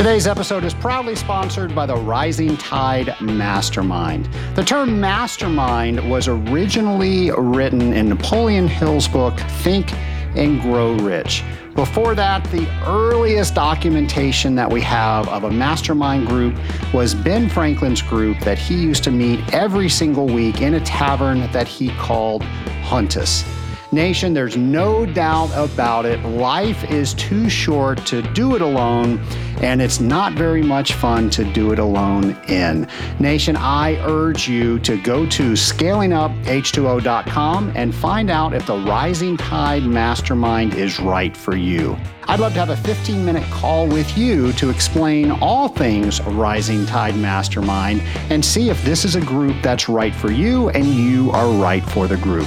Today's episode is proudly sponsored by the Rising Tide Mastermind. The term mastermind was originally written in Napoleon Hill's book, Think and Grow Rich. Before that, the earliest documentation that we have of a mastermind group was Ben Franklin's group that he used to meet every single week in a tavern that he called Huntus. Nation, there's no doubt about it. Life is too short to do it alone, and it's not very much fun to do it alone in. Nation, I urge you to go to scalinguph2o.com and find out if the Rising Tide Mastermind is right for you. I'd love to have a 15-minute call with you to explain all things Rising Tide Mastermind and see if this is a group that's right for you and you are right for the group.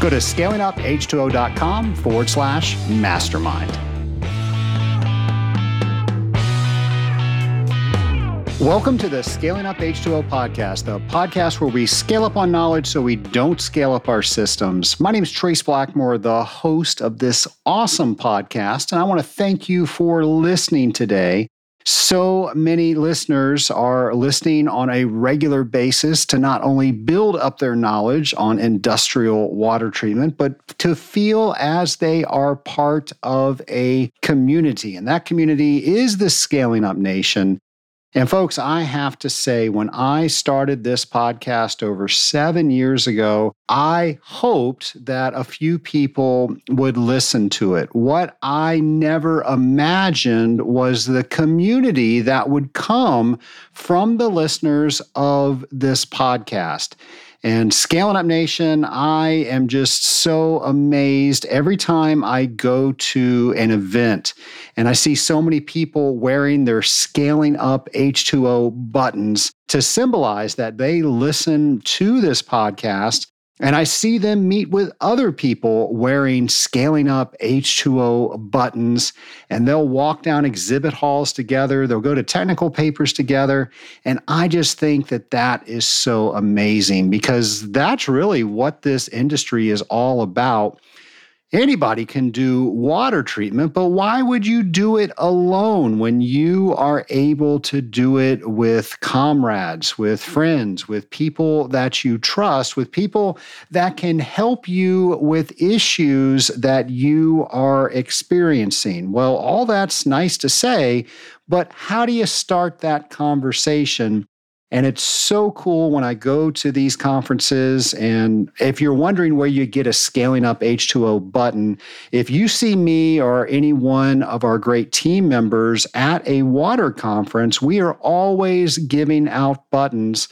Go to scalinguph2o.com/mastermind. Welcome to the Scaling Up H2O podcast, the podcast where we scale up on knowledge so we don't scale up our systems. My name is Trace Blackmore, the host of this awesome podcast, and I want to thank you for listening today. So many listeners are listening on a regular basis to not only build up their knowledge on industrial water treatment, but to feel as they are part of a community. And that community is the Scaling Up Nation. And folks, I have to say, when I started this podcast over 7 years ago, I hoped that a few people would listen to it. What I never imagined was the community that would come from the listeners of this podcast. And Scaling Up Nation, I am just so amazed every time I go to an event and I see so many people wearing their Scaling Up H2O buttons to symbolize that they listen to this podcast. And I see them meet with other people wearing Scaling Up H2O buttons, and they'll walk down exhibit halls together. They'll go to technical papers together. And I just think that that is so amazing because that's really what this industry is all about. Anybody can do water treatment, but why would you do it alone when you are able to do it with comrades, with friends, with people that you trust, with people that can help you with issues that you are experiencing? Well, all that's nice to say, but how do you start that conversation? And it's so cool when I go to these conferences. And if you're wondering where you get a Scaling Up H2O button, if you see me or any one of our great team members at a water conference, we are always giving out buttons.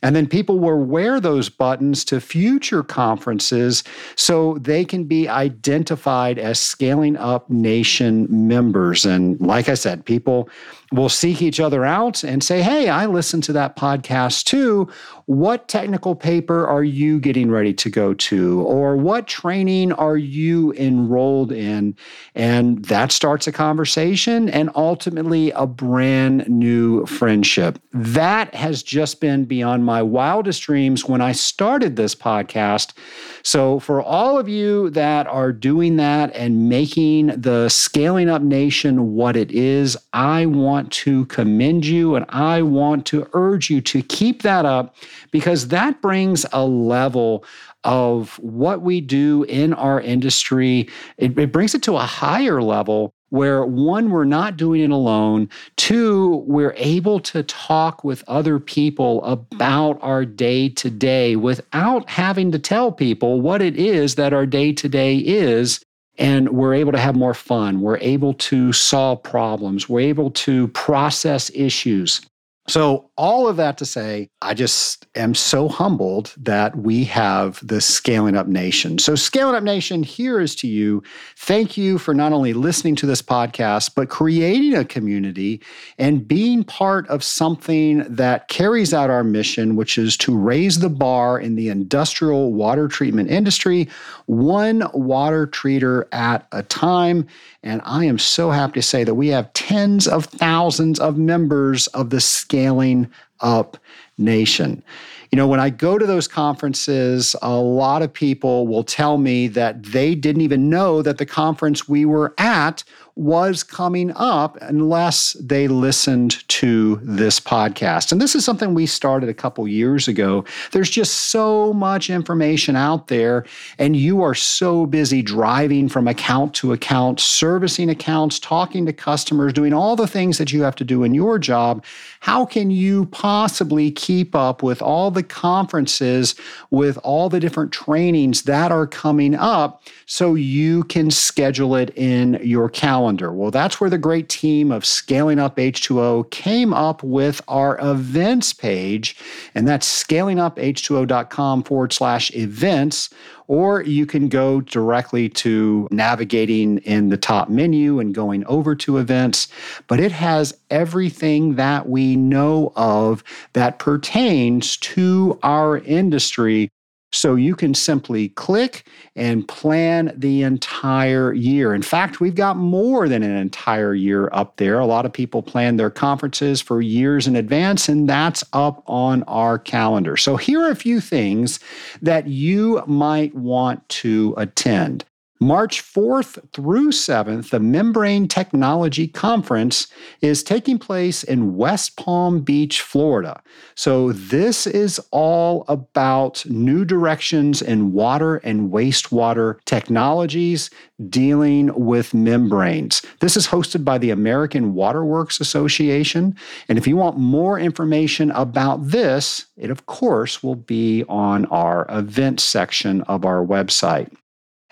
And then people will wear those buttons to future conferences so they can be identified as Scaling Up Nation members. And like I said, people will seek each other out and say, hey, I listened to that podcast too. What technical paper are you getting ready to go to? Or what training are you enrolled in? And that starts a conversation and ultimately a brand new friendship. That has just been beyond my wildest dreams when I started this podcast. So for all of you that are doing that and making the Scaling Up Nation what it is, I want to commend you and I want to urge you to keep that up because that brings a level of what we do in our industry. It brings it to a higher level where, one, we're not doing it alone. Two, we're able to talk with other people about our day-to-day without having to tell people what it is that our day-to-day is. And we're able to have more fun. We're able to solve problems. We're able to process issues. So all of that to say, I just am so humbled that we have the Scaling Up Nation. So Scaling Up Nation, here is to you. Thank you for not only listening to this podcast, but creating a community and being part of something that carries out our mission, which is to raise the bar in the industrial water treatment industry, one water treater at a time. And I am so happy to say that we have tens of thousands of members of the Scaling Up Nation. You know, when I go to those conferences, a lot of people will tell me that they didn't even know that the conference we were at was coming up unless they listened to this podcast. And this is something we started a couple years ago. There's just so much information out there, and you are so busy driving from account to account, servicing accounts, talking to customers, doing all the things that you have to do in your job. How can you possibly keep up with all the conferences, with all the different trainings that are coming up so you can schedule it in your calendar? Well, that's where the great team of Scaling Up H2O came up with our events page, and that's scalinguph2o.com/events, or you can go directly to navigating in the top menu and going over to events. But it has everything that we know of that pertains to our industry. So you can simply click and plan the entire year. In fact, we've got more than an entire year up there. A lot of people plan their conferences for years in advance, and that's up on our calendar. So here are a few things that you might want to attend. March 4th through 7th, the Membrane Technology Conference is taking place in West Palm Beach, Florida. So this is all about new directions in water and wastewater technologies dealing with membranes. This is hosted by the American Water Works Association. And if you want more information about this, it of course will be on our events section of our website.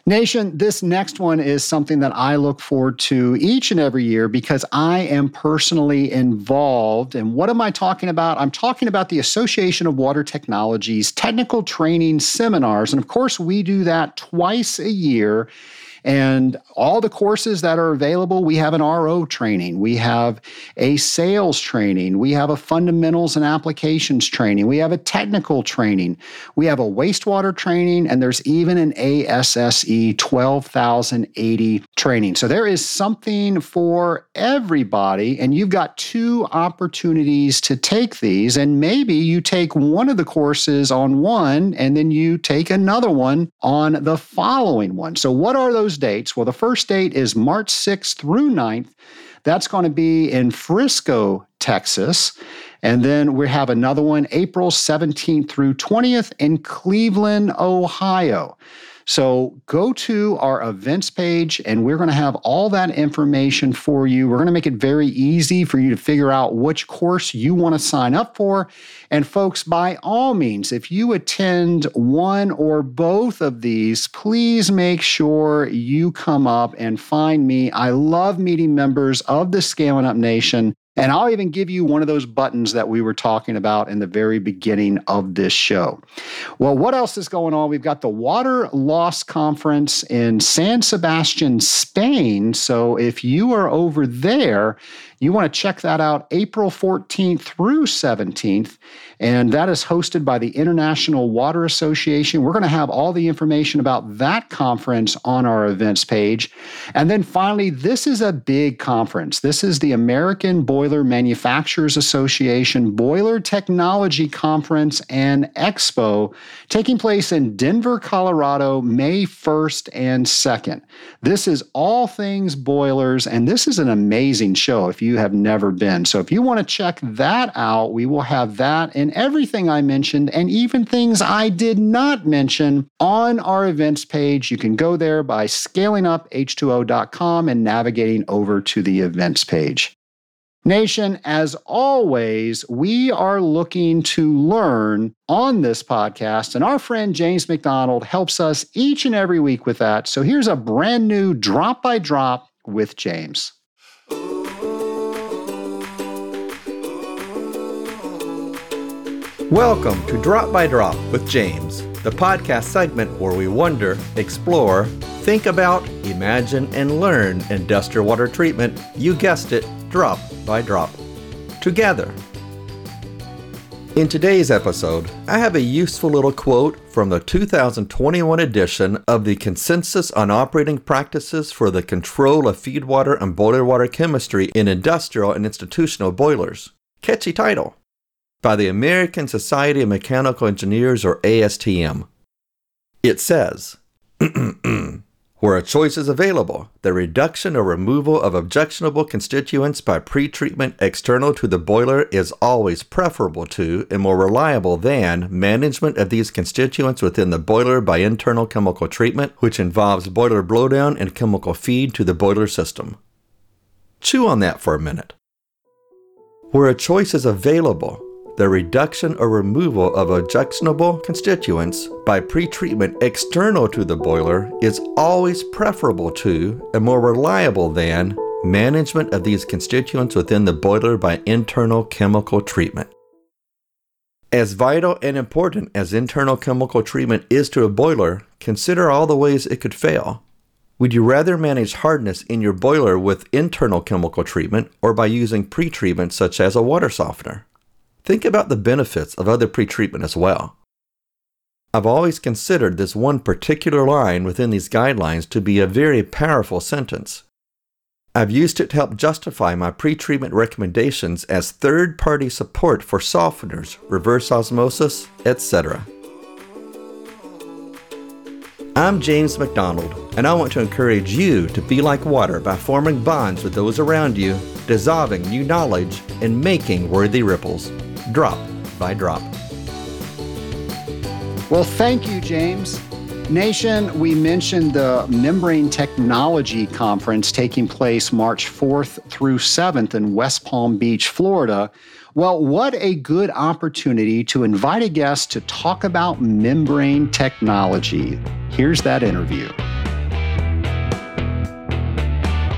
Nation, this next one is something that I look forward to each and every year because I am personally involved. And what am I talking about? I'm talking about the Association of Water Technologies Technical Training Seminars. And of course, we do that twice a year. And all the courses that are available, we have an RO training, we have a sales training, we have a fundamentals and applications training, we have a technical training, we have a wastewater training, and there's even an ASSE 12,080 training. So there is something for everybody, and you've got two opportunities to take these, and maybe you take one of the courses on one, and then you take another one on the following one. So what are those dates? Well, the first date is March 6th through 9th. That's going to be in Frisco, Texas. And then we have another one April 17th through 20th in Cleveland, Ohio. So go to our events page, and we're going to have all that information for you. We're going to make it very easy for you to figure out which course you want to sign up for. And folks, by all means, if you attend one or both of these, please make sure you come up and find me. I love meeting members of the Scaling Up Nation. And I'll even give you one of those buttons that we were talking about in the very beginning of this show. Well, what else is going on? We've got the Water Loss Conference in San Sebastian, Spain. So if you are over there, you want to check that out April 14th through 17th. And that is hosted by the International Water Association. We're going to have all the information about that conference on our events page. And then finally, this is a big conference. This is the American Boiler Manufacturers Association Boiler Technology Conference and Expo taking place in Denver, Colorado, May 1st and 2nd. This is all things boilers, and this is an amazing show if you have never been. So if you want to check that out, we will have that in everything I mentioned, and even things I did not mention on our events page. You can go there by scalinguph2o.com and navigating over to the events page. Nation, as always, we are looking to learn on this podcast, and our friend James McDonald helps us each and every week with that. So here's a brand new Drop by Drop with James. Welcome to Drop by Drop with James, the podcast segment where we wonder, explore, think about, imagine, and learn industrial water treatment, you guessed it, drop by drop, together. In today's episode, I have a useful little quote from the 2021 edition of the Consensus on Operating Practices for the Control of Feedwater and Boiler Water Chemistry in Industrial and Institutional Boilers. Catchy title. By the American Society of Mechanical Engineers, or ASTM. It says, where a choice is available, the reduction or removal of objectionable constituents by pretreatment external to the boiler is always preferable to and more reliable than management of these constituents within the boiler by internal chemical treatment, which involves boiler blowdown and chemical feed to the boiler system. Chew on that for a minute. Where a choice is available, the reduction or removal of objectionable constituents by pretreatment external to the boiler is always preferable to and more reliable than management of these constituents within the boiler by internal chemical treatment. As vital and important as internal chemical treatment is to a boiler, consider all the ways it could fail. Would you rather manage hardness in your boiler with internal chemical treatment or by using pretreatment such as a water softener? Think about the benefits of other pretreatment as well. I've always considered this one particular line within these guidelines to be a very powerful sentence. I've used it to help justify my pretreatment recommendations as third-party support for softeners, reverse osmosis, etc. I'm James McDonald, and I want to encourage you to be like water by forming bonds with those around you, dissolving new knowledge, and making worthy ripples. Drop by drop. Well, thank you, James. Nation, we mentioned the Membrane Technology Conference taking place March 4th through 7th in West Palm Beach, Florida. Well, what a good opportunity to invite a guest to talk about membrane technology. Here's that interview.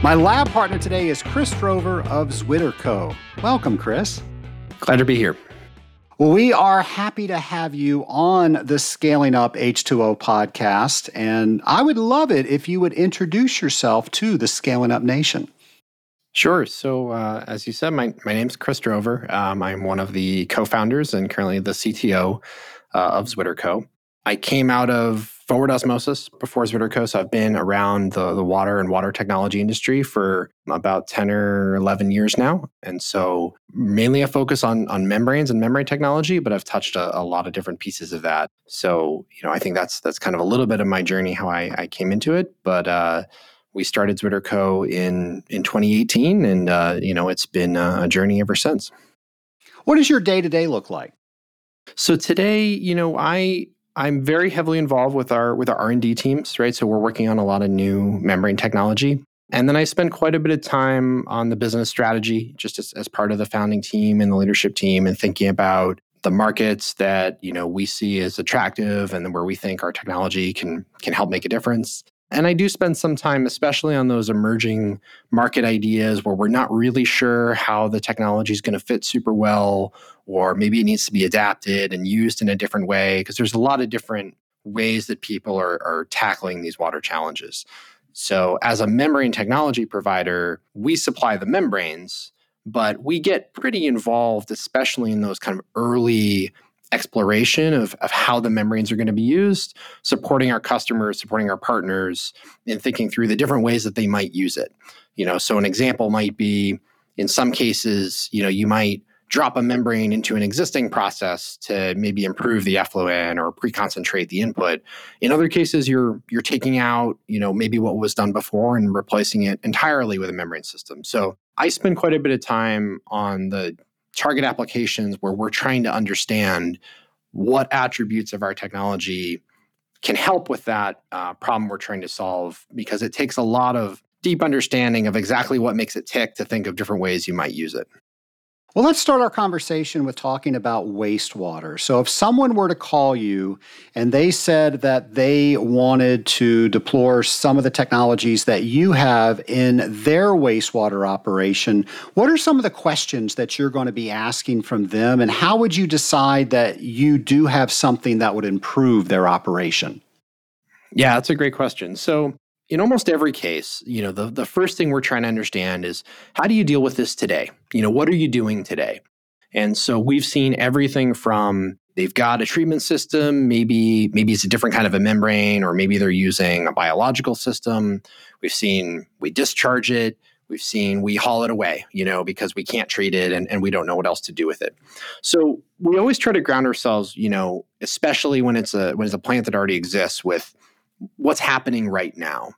My lab partner today is Chris Drover of ZwitterCo. Welcome, Chris. Glad to be here. We are happy to have you on the Scaling Up H2O podcast, and I would love it if you would introduce yourself to the Scaling Up Nation. Sure. So as you said, my name's Chris Drover. I'm one of the co-founders and currently the CTO of ZwitterCo. I came out of forward osmosis before ZwitterCo, so I've been around the water and water technology industry for about 10 or 11 years now. And so mainly I focus on membranes and membrane technology, but I've touched a lot of different pieces of that. So, I think that's kind of a little bit of my journey, how I came into it. But we started ZwitterCo in 2018, and it's been a journey ever since. What does your day-to-day look like? So today, I'm very heavily involved with our R&D teams, right? So we're working on a lot of new membrane technology. And then I spend quite a bit of time on the business strategy, just as part of the founding team and the leadership team, and thinking about the markets that, we see as attractive and where we think our technology can help make a difference. And I do spend some time, especially on those emerging market ideas where we're not really sure how the technology is going to fit super well, or maybe it needs to be adapted and used in a different way, because there's a lot of different ways that people are tackling these water challenges. So as a membrane technology provider, we supply the membranes, but we get pretty involved, especially in those kind of early exploration of how the membranes are going to be used, supporting our customers, supporting our partners, and thinking through the different ways that they might use it. So an example might be, in some cases, you might drop a membrane into an existing process to maybe improve the effluent or pre-concentrate the input. In other cases, you're taking out, maybe what was done before and replacing it entirely with a membrane system. So I spend quite a bit of time on the target applications where we're trying to understand what attributes of our technology can help with that problem we're trying to solve, because it takes a lot of deep understanding of exactly what makes it tick to think of different ways you might use it. Well, let's start our conversation with talking about wastewater. So if someone were to call you and they said that they wanted to deploy some of the technologies that you have in their wastewater operation, what are some of the questions that you're going to be asking from them, and how would you decide that you do have something that would improve their operation? Yeah, that's a great question. So in almost every case, the first thing we're trying to understand is, how do you deal with this today? What are you doing today? And so we've seen everything from, they've got a treatment system, maybe it's a different kind of a membrane, or maybe they're using a biological system. We've seen we discharge it. We've seen we haul it away, because we can't treat it and we don't know what else to do with it. So we always try to ground ourselves, especially when it's a plant that already exists with what's happening right now.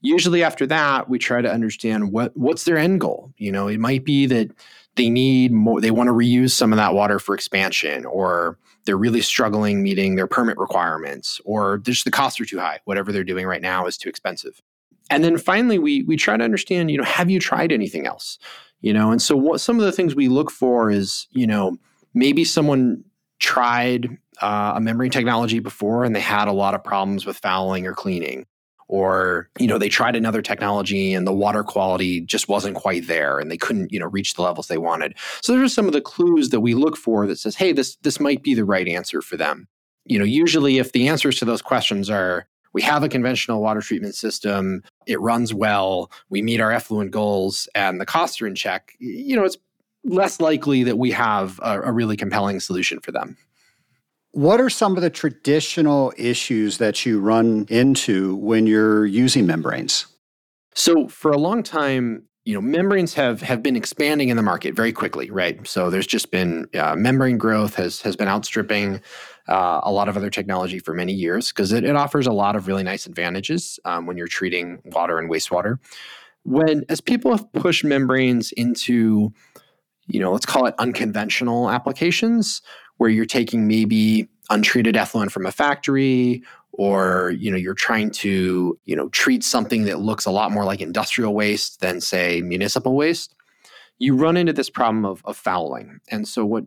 Usually after that, we try to understand what's their end goal. You know, it might be that they need more, they want to reuse some of that water for expansion, or they're really struggling meeting their permit requirements, or just the costs are too high. Whatever they're doing right now is too expensive. And then finally, we try to understand, you know, have you tried anything else? You know, and so what some of the things we look for is, you know, maybe someone tried a membrane technology before and they had a lot of problems with fouling or cleaning. Or, you know, they tried another technology and the water quality just wasn't quite there and they couldn't, you know, reach the levels they wanted. So those are some of the clues that we look for that says, hey, this might be the right answer for them. You know, usually if the answers to those questions are, we have a conventional water treatment system, it runs well, we meet our effluent goals, and the costs are in check, you know, it's less likely that we have a really compelling solution for them. What are some of the traditional issues that you run into when you're using membranes? So for a long time, you know, membranes have been expanding in the market very quickly, right? So there's just been membrane growth has been outstripping a lot of other technology for many years because it offers a lot of really nice advantages when you're treating water and wastewater. As people have pushed membranes into, you know, let's call it unconventional applications, where you're taking maybe untreated effluent from a factory, or, you know, you're trying to, you know, treat something that looks a lot more like industrial waste than, say, municipal waste, you run into this problem of fouling. And so what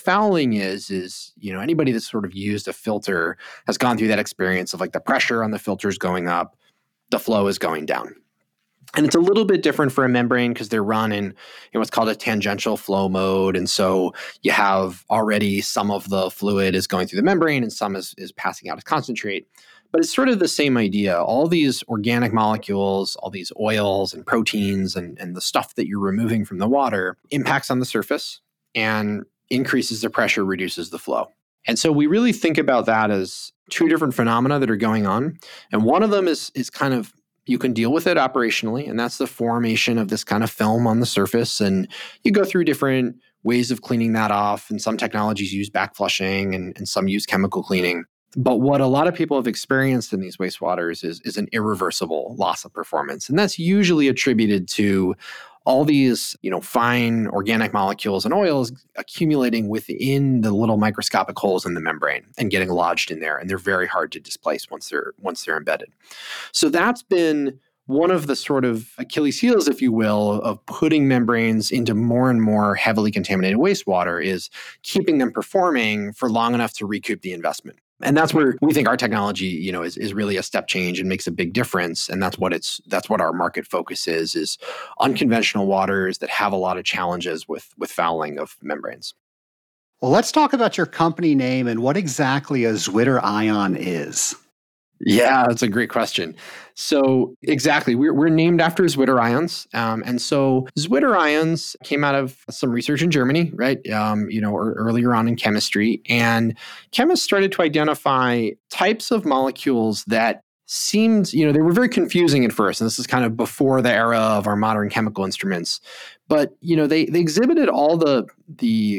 fouling is, you know, anybody that's sort of used a filter has gone through that experience of like the pressure on the filter is going up, the flow is going down. And it's a little bit different for a membrane because they're run in what's called a tangential flow mode. And so you have already some of the fluid is going through the membrane and some is passing out as concentrate. But it's sort of the same idea. All these organic molecules, all these oils and proteins and the stuff that you're removing from the water impacts on the surface and increases the pressure, reduces the flow. And so we really think about that as two different phenomena that are going on. And one of them is kind of, you can deal with it operationally, and that's the formation of this kind of film on the surface. And you go through different ways of cleaning that off, and some technologies use backflushing and some use chemical cleaning. But what a lot of people have experienced in these wastewaters is an irreversible loss of performance. And that's usually attributed to all these, you know, fine organic molecules and oils accumulating within the little microscopic holes in the membrane and getting lodged in there. And they're very hard to displace once they're embedded. So that's been one of the sort of Achilles heels, if you will, of putting membranes into more and more heavily contaminated wastewater is keeping them performing for long enough to recoup the investment. And that's where we think our technology, you know, is really a step change and makes a big difference. And that's what our market focus is unconventional waters that have a lot of challenges with fouling of membranes. Well, let's talk about your company name and what exactly a Zwitterion is. Yeah, that's a great question. So exactly, we're named after Zwitterions. And so Zwitterions came out of some research in Germany, right? You know, or earlier on in chemistry. And chemists started to identify types of molecules that seemed, you know, they were very confusing at first. And this is kind of before the era of our modern chemical instruments. But, you know, they exhibited all the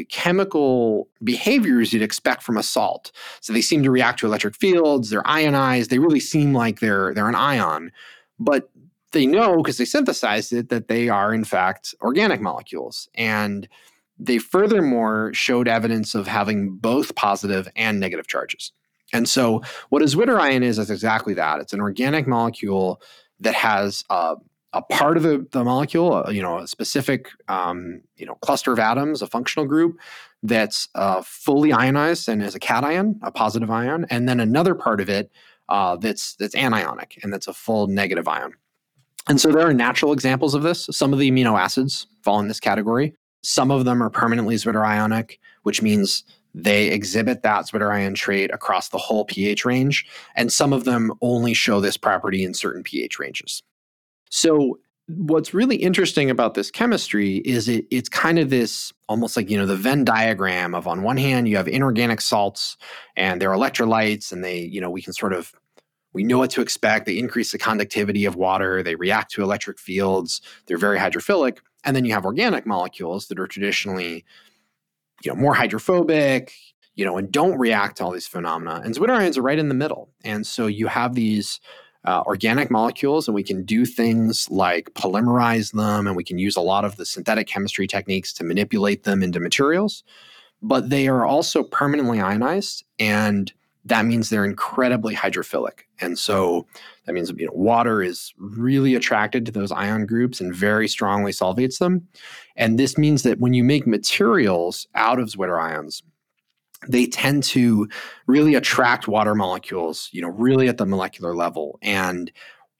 chemical behaviors you'd expect from a salt. So they seem to react to electric fields, they're ionized, they really seem like they're an ion. But they know, because they synthesized it, that they are, in fact, organic molecules. And they furthermore showed evidence of having both positive and negative charges. And so what a Zwitterion is exactly that. It's an organic molecule that has a part of the molecule, you know, a specific, you know, cluster of atoms, a functional group that's fully ionized and is a cation, a positive ion, and then another part of it that's anionic and that's a full negative ion. And so there are natural examples of this. Some of the amino acids fall in this category. Some of them are permanently zwitterionic, which means they exhibit that zwitterion trait across the whole pH range, and some of them only show this property in certain pH ranges. So what's really interesting about this chemistry is it's kind of this almost like, you know, the Venn diagram of on one hand, you have inorganic salts and their electrolytes, and they, you know, we know what to expect. They increase the conductivity of water. They react to electric fields. They're very hydrophilic. And then you have organic molecules that are traditionally, you know, more hydrophobic, you know, and don't react to all these phenomena. And zwitterions are right in the middle. And so you have these organic molecules, and we can do things like polymerize them, and we can use a lot of the synthetic chemistry techniques to manipulate them into materials. But they are also permanently ionized, and that means they're incredibly hydrophilic. And so that means, you know, water is really attracted to those ion groups and very strongly solvates them. And this means that when you make materials out of zwitterions, they tend to really attract water molecules, you know, really at the molecular level. And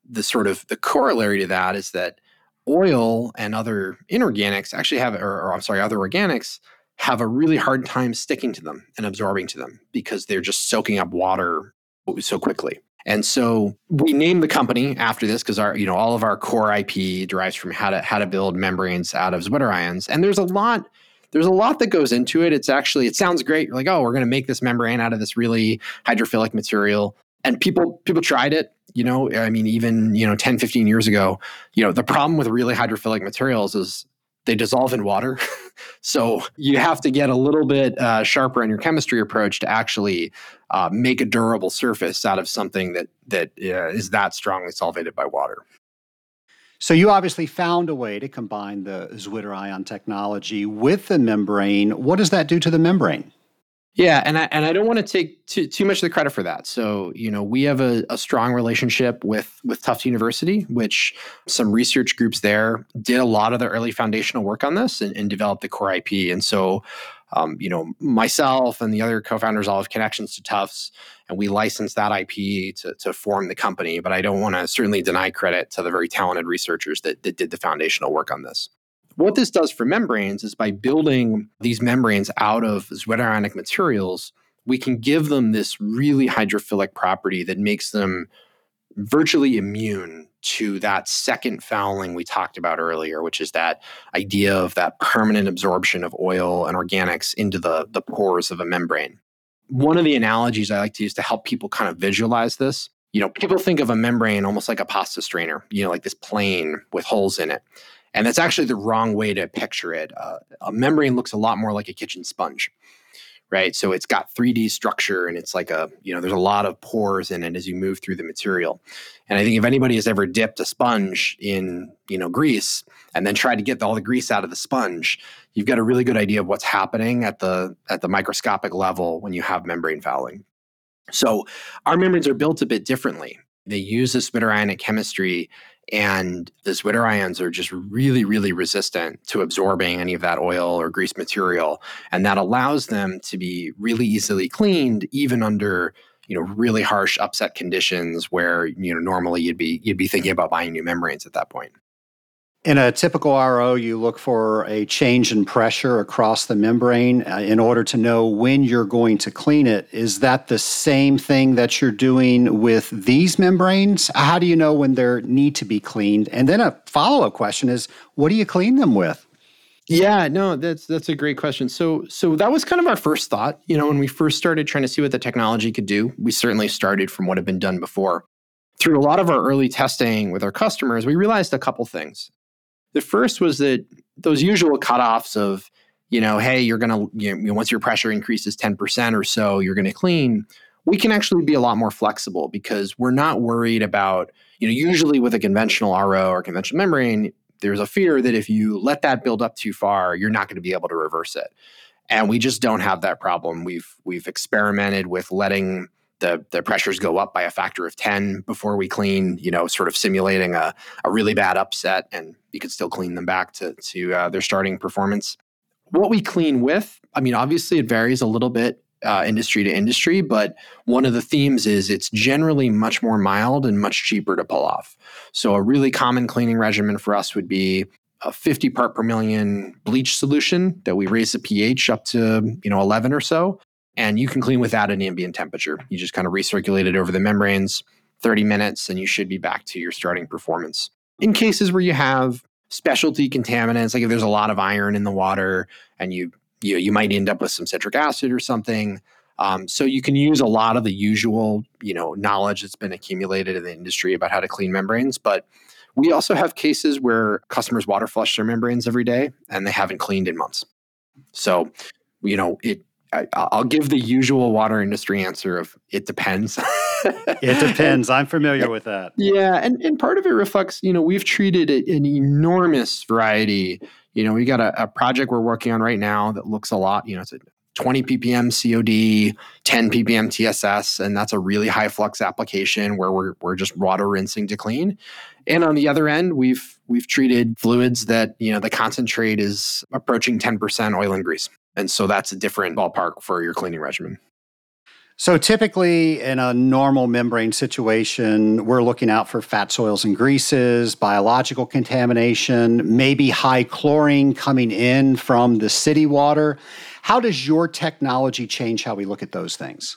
the sort of the corollary to that is that oil and other inorganics actually have, other organics have a really hard time sticking to them and absorbing to them because they're just soaking up water so quickly. And so we named the company after this because our, you know, all of our core IP derives from how to build membranes out of zwitterions. And there's a lot that goes into it. It's actually, it sounds great. You're like, oh, we're going to make this membrane out of this really hydrophilic material. And people tried it, you know, I mean, even, you know, 10, 15 years ago, you know, the problem with really hydrophilic materials is they dissolve in water. So you have to get a little bit sharper in your chemistry approach to actually make a durable surface out of something that is that strongly solvated by water. So you obviously found a way to combine the zwitterion technology with the membrane. What does that do to the membrane? Yeah, and I don't want to take too much of the credit for that. So, you know, we have a strong relationship with Tufts University, which some research groups there did a lot of the early foundational work on this and developed the core IP. And so, you know, myself and the other co-founders all have connections to Tufts, and we licensed that IP to form the company. But I don't want to certainly deny credit to the very talented researchers that did the foundational work on this. What this does for membranes is by building these membranes out of zwitterionic materials, we can give them this really hydrophilic property that makes them virtually immune to that second fouling we talked about earlier, which is that idea of that permanent absorption of oil and organics into the pores of a membrane. One of the analogies I like to use to help people kind of visualize this, you know, people think of a membrane almost like a pasta strainer, you know, like this plane with holes in it. And that's actually the wrong way to picture it. A membrane looks a lot more like a kitchen sponge, right? So it's got 3D structure, and it's like a, you know, there's a lot of pores in it as you move through the material. And I think if anybody has ever dipped a sponge in, you know, grease and then tried to get all the grease out of the sponge, you've got a really good idea of what's happening at the microscopic level when you have membrane fouling. So our membranes are built a bit differently. They use this zwitterionic chemistry, and the zwitterions are just really, really resistant to absorbing any of that oil or grease material. And that allows them to be really easily cleaned, even under, you know, really harsh upset conditions where, you know, normally you'd be thinking about buying new membranes at that point. In a typical RO, you look for a change in pressure across the membrane in order to know when you're going to clean it. Is that the same thing that you're doing with these membranes? How do you know when they need to be cleaned? And then a follow-up question is, what do you clean them with? Yeah, no, that's a great question. So that was kind of our first thought. You know, when we first started trying to see what the technology could do, we certainly started from what had been done before. Through a lot of our early testing with our customers, we realized a couple things. The first was that those usual cutoffs of, you know, hey, you're going to, you know, once your pressure increases 10% or so, you're going to clean. We can actually be a lot more flexible because we're not worried about, you know, usually with a conventional RO or conventional membrane, there's a fear that if you let that build up too far, you're not going to be able to reverse it. And we just don't have that problem. We've experimented with letting the pressures go up by a factor of 10 before we clean, you know, sort of simulating a really bad upset, and you could still clean them back to their starting performance. What we clean with, I mean, obviously it varies a little bit industry to industry, but one of the themes is it's generally much more mild and much cheaper to pull off. So a really common cleaning regimen for us would be a 50 part per million bleach solution that we raise the pH up to, you know, 11 or so. And you can clean with that at ambient temperature. You just kind of recirculate it over the membranes, 30 minutes, and you should be back to your starting performance. In cases where you have specialty contaminants, like if there's a lot of iron in the water and you might end up with some citric acid or something. So you can use a lot of the usual, you know, knowledge that's been accumulated in the industry about how to clean membranes. But we also have cases where customers water flush their membranes every day and they haven't cleaned in months. So, you know, it I'll give the usual water industry answer of it depends. It depends. I'm familiar with that. Yeah. And part of it reflects, you know, we've treated an enormous variety. You know, we got a project we're working on right now that looks a lot, you know, it's a 20 ppm COD, 10 ppm TSS, and that's a really high flux application where we're just water rinsing to clean. And on the other end, we've treated fluids that, you know, the concentrate is approaching 10% oil and grease. And so that's a different ballpark for your cleaning regimen. So typically in a normal membrane situation, we're looking out for fats, oils, and greases, biological contamination, maybe high chlorine coming in from the city water. How does your technology change how we look at those things?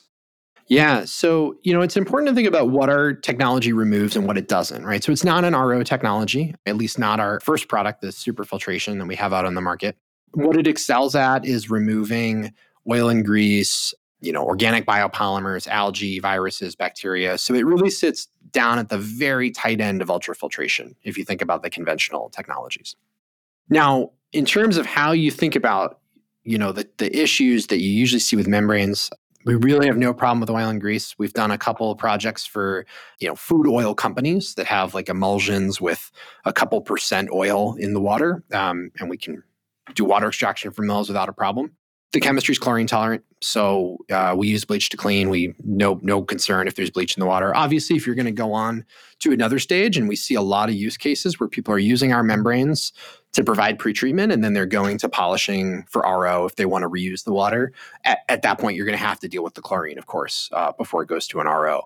Yeah. So, you know, it's important to think about what our technology removes and what it doesn't, right? So it's not an RO technology, at least not our first product, the superfiltration that we have out on the market. What it excels at is removing oil and grease, you know, organic biopolymers, algae, viruses, bacteria. So it really sits down at the very tight end of ultrafiltration, if you think about the conventional technologies. Now, in terms of how you think about, you know, the issues that you usually see with membranes, we really have no problem with oil and grease. We've done a couple of projects for, you know, food oil companies that have like emulsions with a couple % oil in the water, and we can do water extraction from those without a problem. The chemistry is chlorine tolerant, so we use bleach to clean. We no concern if there's bleach in the water. Obviously, if you're going to go on to another stage, and we see a lot of use cases where people are using our membranes to provide pretreatment, and then they're going to polishing for RO if they want to reuse the water. At that point, you're going to have to deal with the chlorine, of course, before it goes to an RO.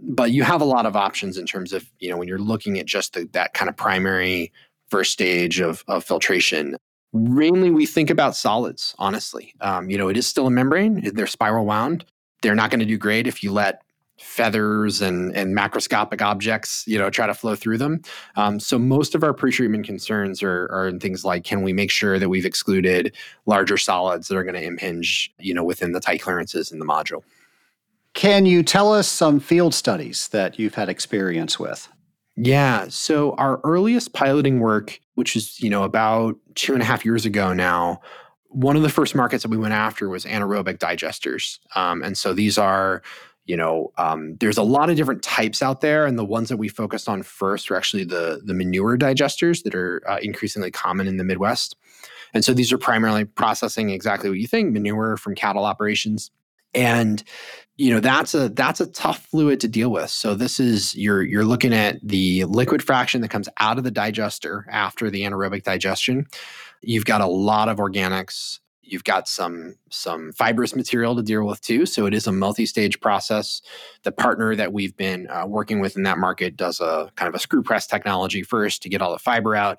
But you have a lot of options in terms of, you know, when you're looking at just that kind of primary first stage of filtration. Mainly, we think about solids, honestly. You know, it is still a membrane. They're spiral wound. They're not going to do great if you let feathers and macroscopic objects, you know, try to flow through them. So most of our pretreatment concerns are in things like, can we make sure that we've excluded larger solids that are going to impinge, you know, within the tight clearances in the module? Can you tell us some field studies that you've had experience with? Yeah. So our earliest piloting work, which is, you know, about 2.5 years ago now, one of the first markets that we went after was anaerobic digesters. And so these are, you know, there's a lot of different types out there. And the ones that we focused on first were actually the manure digesters that are increasingly common in the Midwest. And so these are primarily processing exactly what you think, manure from cattle operations. And, you know, that's a tough fluid to deal with. So this is, you're looking at the liquid fraction that comes out of the digester after the anaerobic digestion. You've got a lot of organics. You've got some fibrous material to deal with too. So it is a multi-stage process. The partner that we've been working with in that market does a kind of a screw press technology first to get all the fiber out.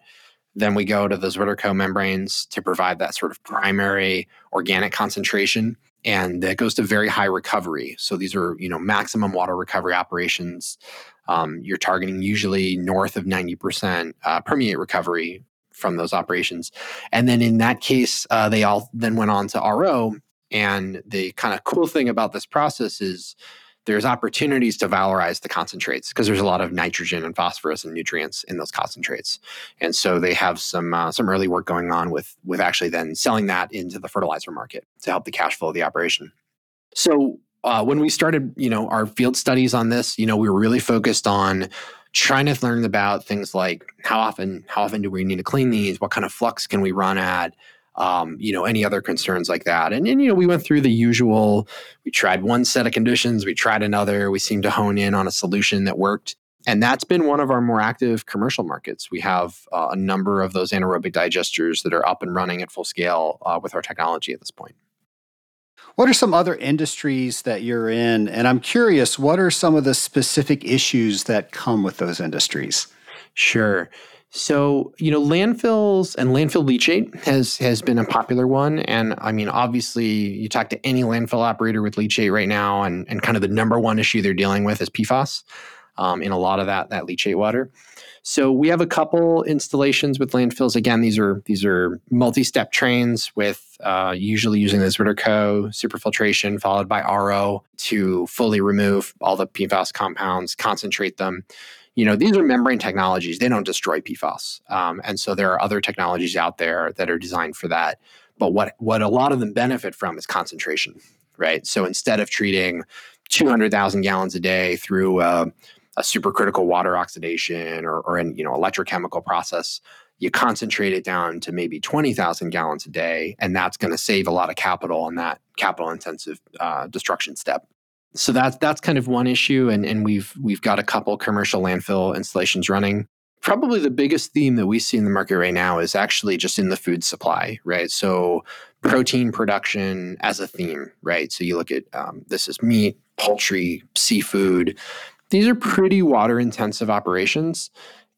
Then we go to the ZwitterCo membranes to provide that sort of primary organic concentration. And that goes to very high recovery. So these are, you know, maximum water recovery operations. You're targeting usually north of 90% permeate recovery from those operations. And then in that case, they all then went on to RO. And the kind of cool thing about this process is there's opportunities to valorize the concentrates because there's a lot of nitrogen and phosphorus and nutrients in those concentrates. And so they have some early work going on with actually then selling that into the fertilizer market to help the cash flow of the operation. So when we started, you know, our field studies on this, you know, we were really focused on trying to learn about things like how often do we need to clean these? What kind of flux can we run at? You know, any other concerns like that. And, you know, we went through the usual, we tried one set of conditions, we tried another, we seemed to hone in on a solution that worked. And that's been one of our more active commercial markets. We have a number of those anaerobic digesters that are up and running at full scale with our technology at this point. What are some other industries that you're in? And I'm curious, what are some of the specific issues that come with those industries? Sure. So, you know, landfills and landfill leachate has been a popular one. And I mean, obviously, you talk to any landfill operator with leachate right now, and kind of the number one issue they're dealing with is PFAS in a lot of that leachate water. So we have a couple installations with landfills. Again, these are multi-step trains with usually using the ZwitterCo superfiltration followed by RO to fully remove all the PFAS compounds, concentrate them. You know, these are membrane technologies. They don't destroy PFAS. And so there are other technologies out there that are designed for that. But what a lot of them benefit from is concentration, right? So instead of treating 200,000 gallons a day through a supercritical water oxidation or an electrochemical process, you concentrate it down to maybe 20,000 gallons a day, and that's going to save a lot of capital on that capital-intensive destruction step. So that's kind of one issue, and we've got a couple commercial landfill installations running. Probably the biggest theme that we see in the market right now is actually just in the food supply, right? So protein production as a theme, right? So you look at this is meat, poultry, seafood. These are pretty water-intensive operations,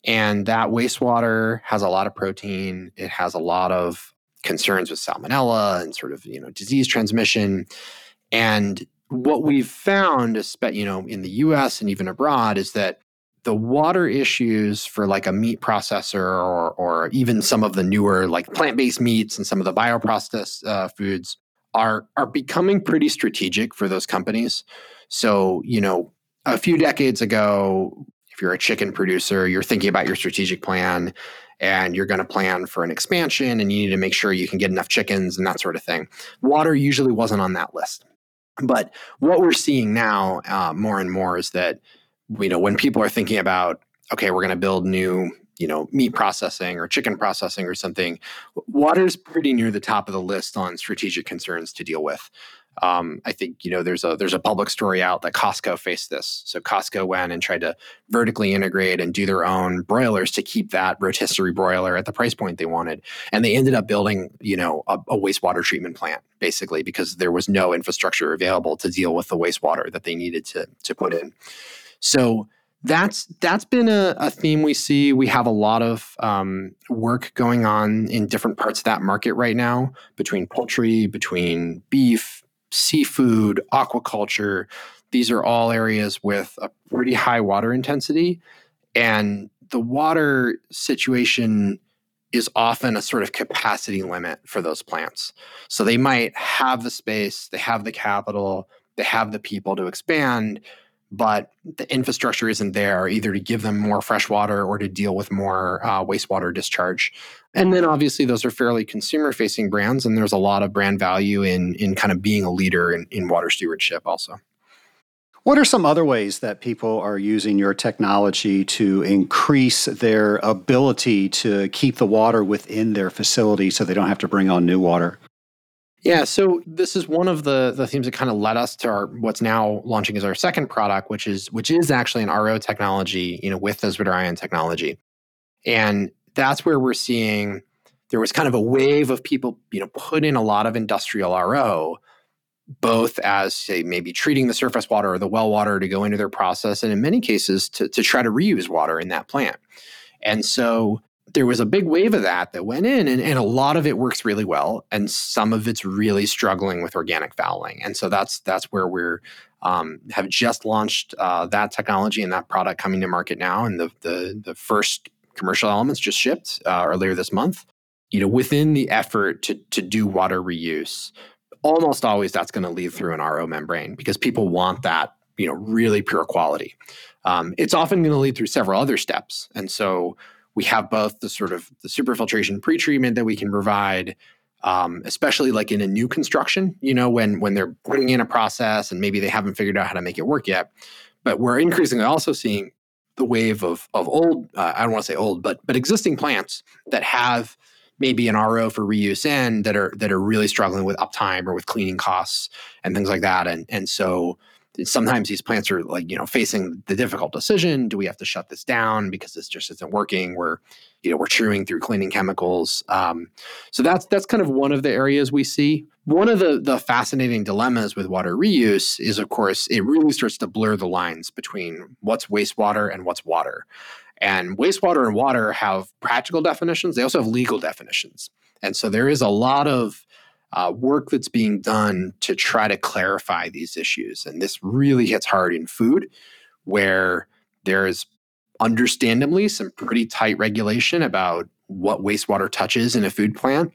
and that wastewater has a lot of protein. It has a lot of concerns with salmonella and sort of disease transmission. And what we've found, in the U.S. and even abroad, is that the water issues for like a meat processor or even some of the newer like plant-based meats and some of the bioprocessed foods are becoming pretty strategic for those companies. So, a few decades ago, if you're a chicken producer, you're thinking about your strategic plan and you're going to plan for an expansion and you need to make sure you can get enough chickens and that sort of thing. Water usually wasn't on that list. But what we're seeing now more and more is that when people are thinking about, okay, we're going to build new, meat processing or chicken processing or something, water's pretty near the top of the list on strategic concerns to deal with. I think, there's a public story out that Costco faced this. So Costco went and tried to vertically integrate and do their own broilers to keep that rotisserie broiler at the price point they wanted. And they ended up building, a wastewater treatment plant, basically, because there was no infrastructure available to deal with the wastewater that they needed to put in. So that's been a theme we see. We have a lot of work going on in different parts of that market right now, between poultry, between beef, seafood, aquaculture. These are all areas with a pretty high water intensity. And the water situation is often a sort of capacity limit for those plants. So they might have the space, they have the capital, they have the people to expand, but the infrastructure isn't there either to give them more fresh water or to deal with more wastewater discharge. And then obviously those are fairly consumer-facing brands, and there's a lot of brand value in kind of being a leader in water stewardship also. What are some other ways that people are using your technology to increase their ability to keep the water within their facility so they don't have to bring on new water? Yeah, so this is one of the themes that kind of led us to what's now launching as our second product, which is actually an RO technology, with the Zwitterion technology. And that's where we're seeing there was kind of a wave of people, put in a lot of industrial RO, both as, say, maybe treating the surface water or the well water to go into their process, and in many cases to try to reuse water in that plant. And so there was a big wave of that went in, and a lot of it works really well, and some of it's really struggling with organic fouling. And so that's where we're have just launched that technology and that product coming to market now, and the first commercial elements just shipped earlier this month. Within the effort to do water reuse, almost always that's going to lead through an RO membrane because people want that really pure quality. It's often going to lead through several other steps, and so we have both the sort of the superfiltration pretreatment that we can provide, especially like in a new construction, when they're putting in a process and maybe they haven't figured out how to make it work yet. But we're increasingly also seeing the wave of old, I don't want to say old, but existing plants that have maybe an RO for reuse in that are really struggling with uptime or with cleaning costs and things like that. And so sometimes these plants are like, facing the difficult decision. Do we have to shut this down because this just isn't working? We're chewing through cleaning chemicals. So that's kind of one of the areas we see. One of the fascinating dilemmas with water reuse is, of course, it really starts to blur the lines between what's wastewater and what's water. And wastewater and water have practical definitions. They also have legal definitions. And so there is a lot of work that's being done to try to clarify these issues. And this really hits hard in food, where there is understandably some pretty tight regulation about what wastewater touches in a food plant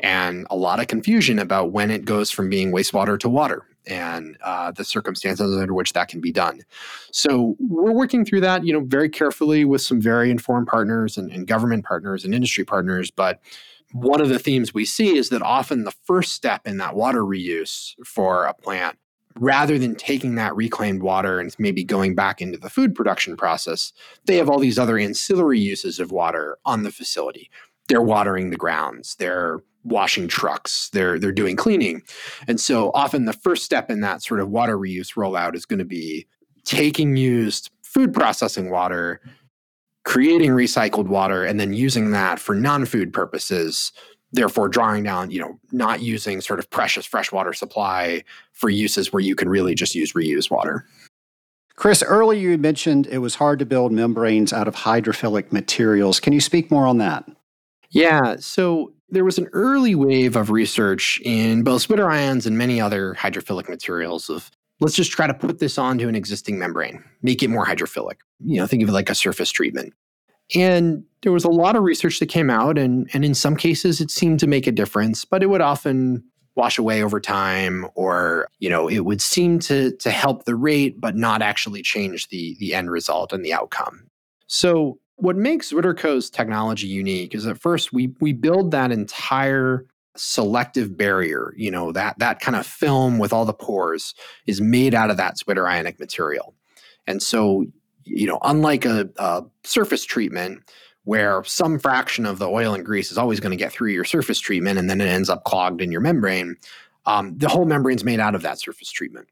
and a lot of confusion about when it goes from being wastewater to water and the circumstances under which that can be done. So we're working through that, very carefully with some very informed partners and government partners and industry partners, but one of the themes we see is that often the first step in that water reuse for a plant, rather than taking that reclaimed water and maybe going back into the food production process, they have all these other ancillary uses of water on the facility. They're watering the grounds, they're washing trucks, they're doing cleaning. And so often the first step in that sort of water reuse rollout is going to be taking used food processing water, creating recycled water, and then using that for non-food purposes, therefore drawing down, not using sort of precious freshwater supply for uses where you can really just use reuse water. Chris, earlier you mentioned it was hard to build membranes out of hydrophilic materials. Can you speak more on that? Yeah, so there was an early wave of research in both Zwitterions and many other hydrophilic materials of, let's just try to put this onto an existing membrane, make it more hydrophilic. Think of it like a surface treatment. And there was a lot of research that came out, and in some cases it seemed to make a difference, but it would often wash away over time, or it would seem to help the rate, but not actually change the end result and the outcome. So what makes ZwitterCo's technology unique is that first we build that entire selective barrier, that kind of film with all the pores is made out of that zwitterionic material. And so, unlike a surface treatment where some fraction of the oil and grease is always going to get through your surface treatment and then it ends up clogged in your membrane, the whole membrane's made out of that surface treatment.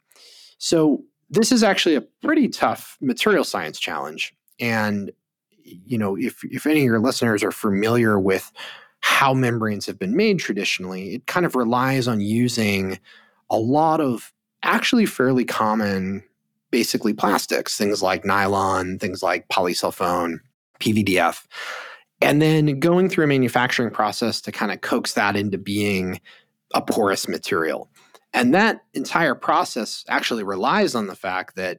So this is actually a pretty tough material science challenge. And, if any of your listeners are familiar with how membranes have been made traditionally, it kind of relies on using a lot of actually fairly common basically plastics, things like nylon, things like polysulfone, PVDF, and then going through a manufacturing process to kind of coax that into being a porous material. And that entire process actually relies on the fact that,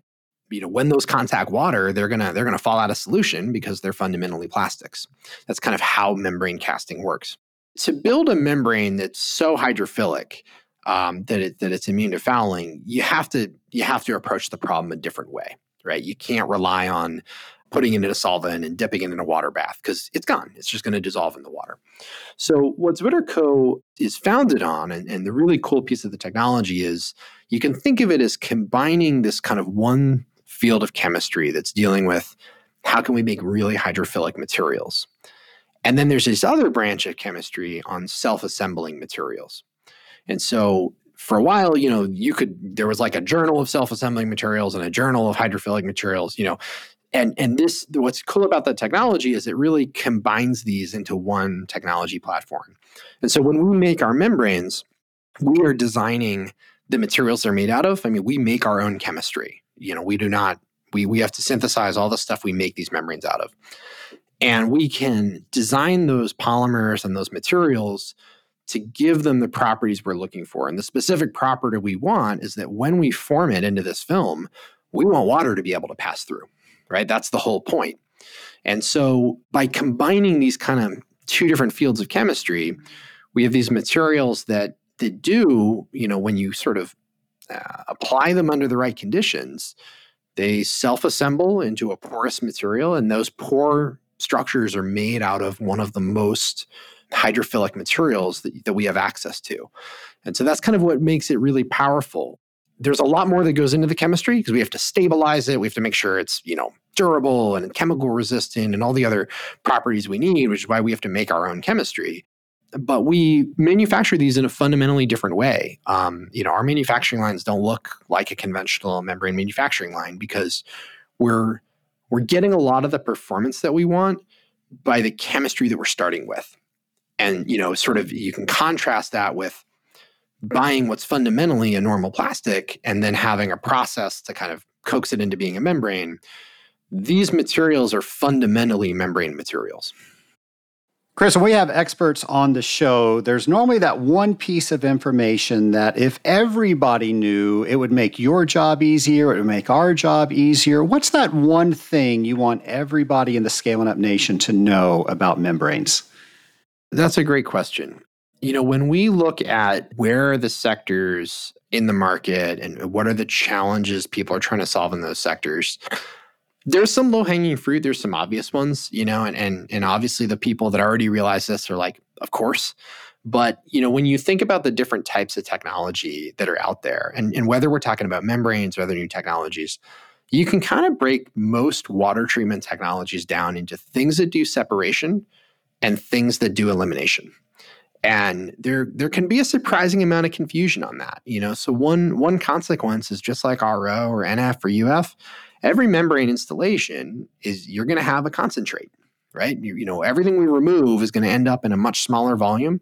when those contact water, they're gonna fall out of solution because they're fundamentally plastics. That's kind of how membrane casting works. To build a membrane that's so hydrophilic that it's immune to fouling, you have to approach the problem a different way, right? You can't rely on putting it in a solvent and dipping it in a water bath because it's gone. It's just going to dissolve in the water. So what ZwitterCo is founded on, and the really cool piece of the technology is you can think of it as combining this kind of one field of chemistry that's dealing with how can we make really hydrophilic materials. And then there's this other branch of chemistry on self-assembling materials. And so for a while, there was like a journal of self-assembling materials and a journal of hydrophilic materials, and this, what's cool about that technology is it really combines these into one technology platform. And so when we make our membranes, we are designing the materials they're made out of. I mean, we make our own chemistry. We have to synthesize all the stuff we make these membranes out of. And we can design those polymers and those materials to give them the properties we're looking for. And the specific property we want is that when we form it into this film, we want water to be able to pass through, right? That's the whole point. And so by combining these kind of two different fields of chemistry, we have these materials that do, when you sort of apply them under the right conditions, they self-assemble into a porous material, and those pore structures are made out of one of the most hydrophilic materials that we have access to. And so that's kind of what makes it really powerful. There's a lot more that goes into the chemistry because we have to stabilize it. We have to make sure it's, durable and chemical resistant and all the other properties we need, which is why we have to make our own chemistry. But we manufacture these in a fundamentally different way. Our manufacturing lines don't look like a conventional membrane manufacturing line because we're getting a lot of the performance that we want by the chemistry that we're starting with. And, sort of you can contrast that with buying what's fundamentally a normal plastic and then having a process to kind of coax it into being a membrane. These materials are fundamentally membrane materials. Chris, we have experts on the show. There's normally that one piece of information that if everybody knew, it would make your job easier, it would make our job easier. What's that one thing you want everybody in the Scaling Up Nation to know about membranes? That's a great question. When we look at where are the sectors in the market and what are the challenges people are trying to solve in those sectors, There's some low-hanging fruit. There's some obvious ones, you know, and obviously the people that already realize this are like, of course. But, you know, when you think about the different types of technology that are out there, and whether we're talking about membranes or other new technologies, you can kind of break most water treatment technologies down into things that do separation and things that do elimination. And there can be a surprising amount of confusion on that, you know. So one consequence is just like RO or NF or UF, every membrane installation is you're going to have a concentrate, right? You know, everything we remove is going to end up in a much smaller volume.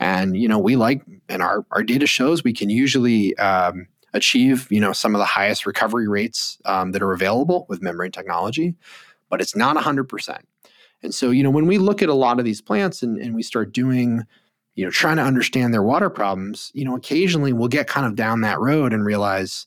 And, you know, we like, and our data shows we can usually achieve, you know, some of the highest recovery rates that are available with membrane technology, but it's not 100%. And so, you know, when we look at a lot of these plants and we start doing, you know, trying to understand their water problems, you know, occasionally we'll get kind of down that road and realize,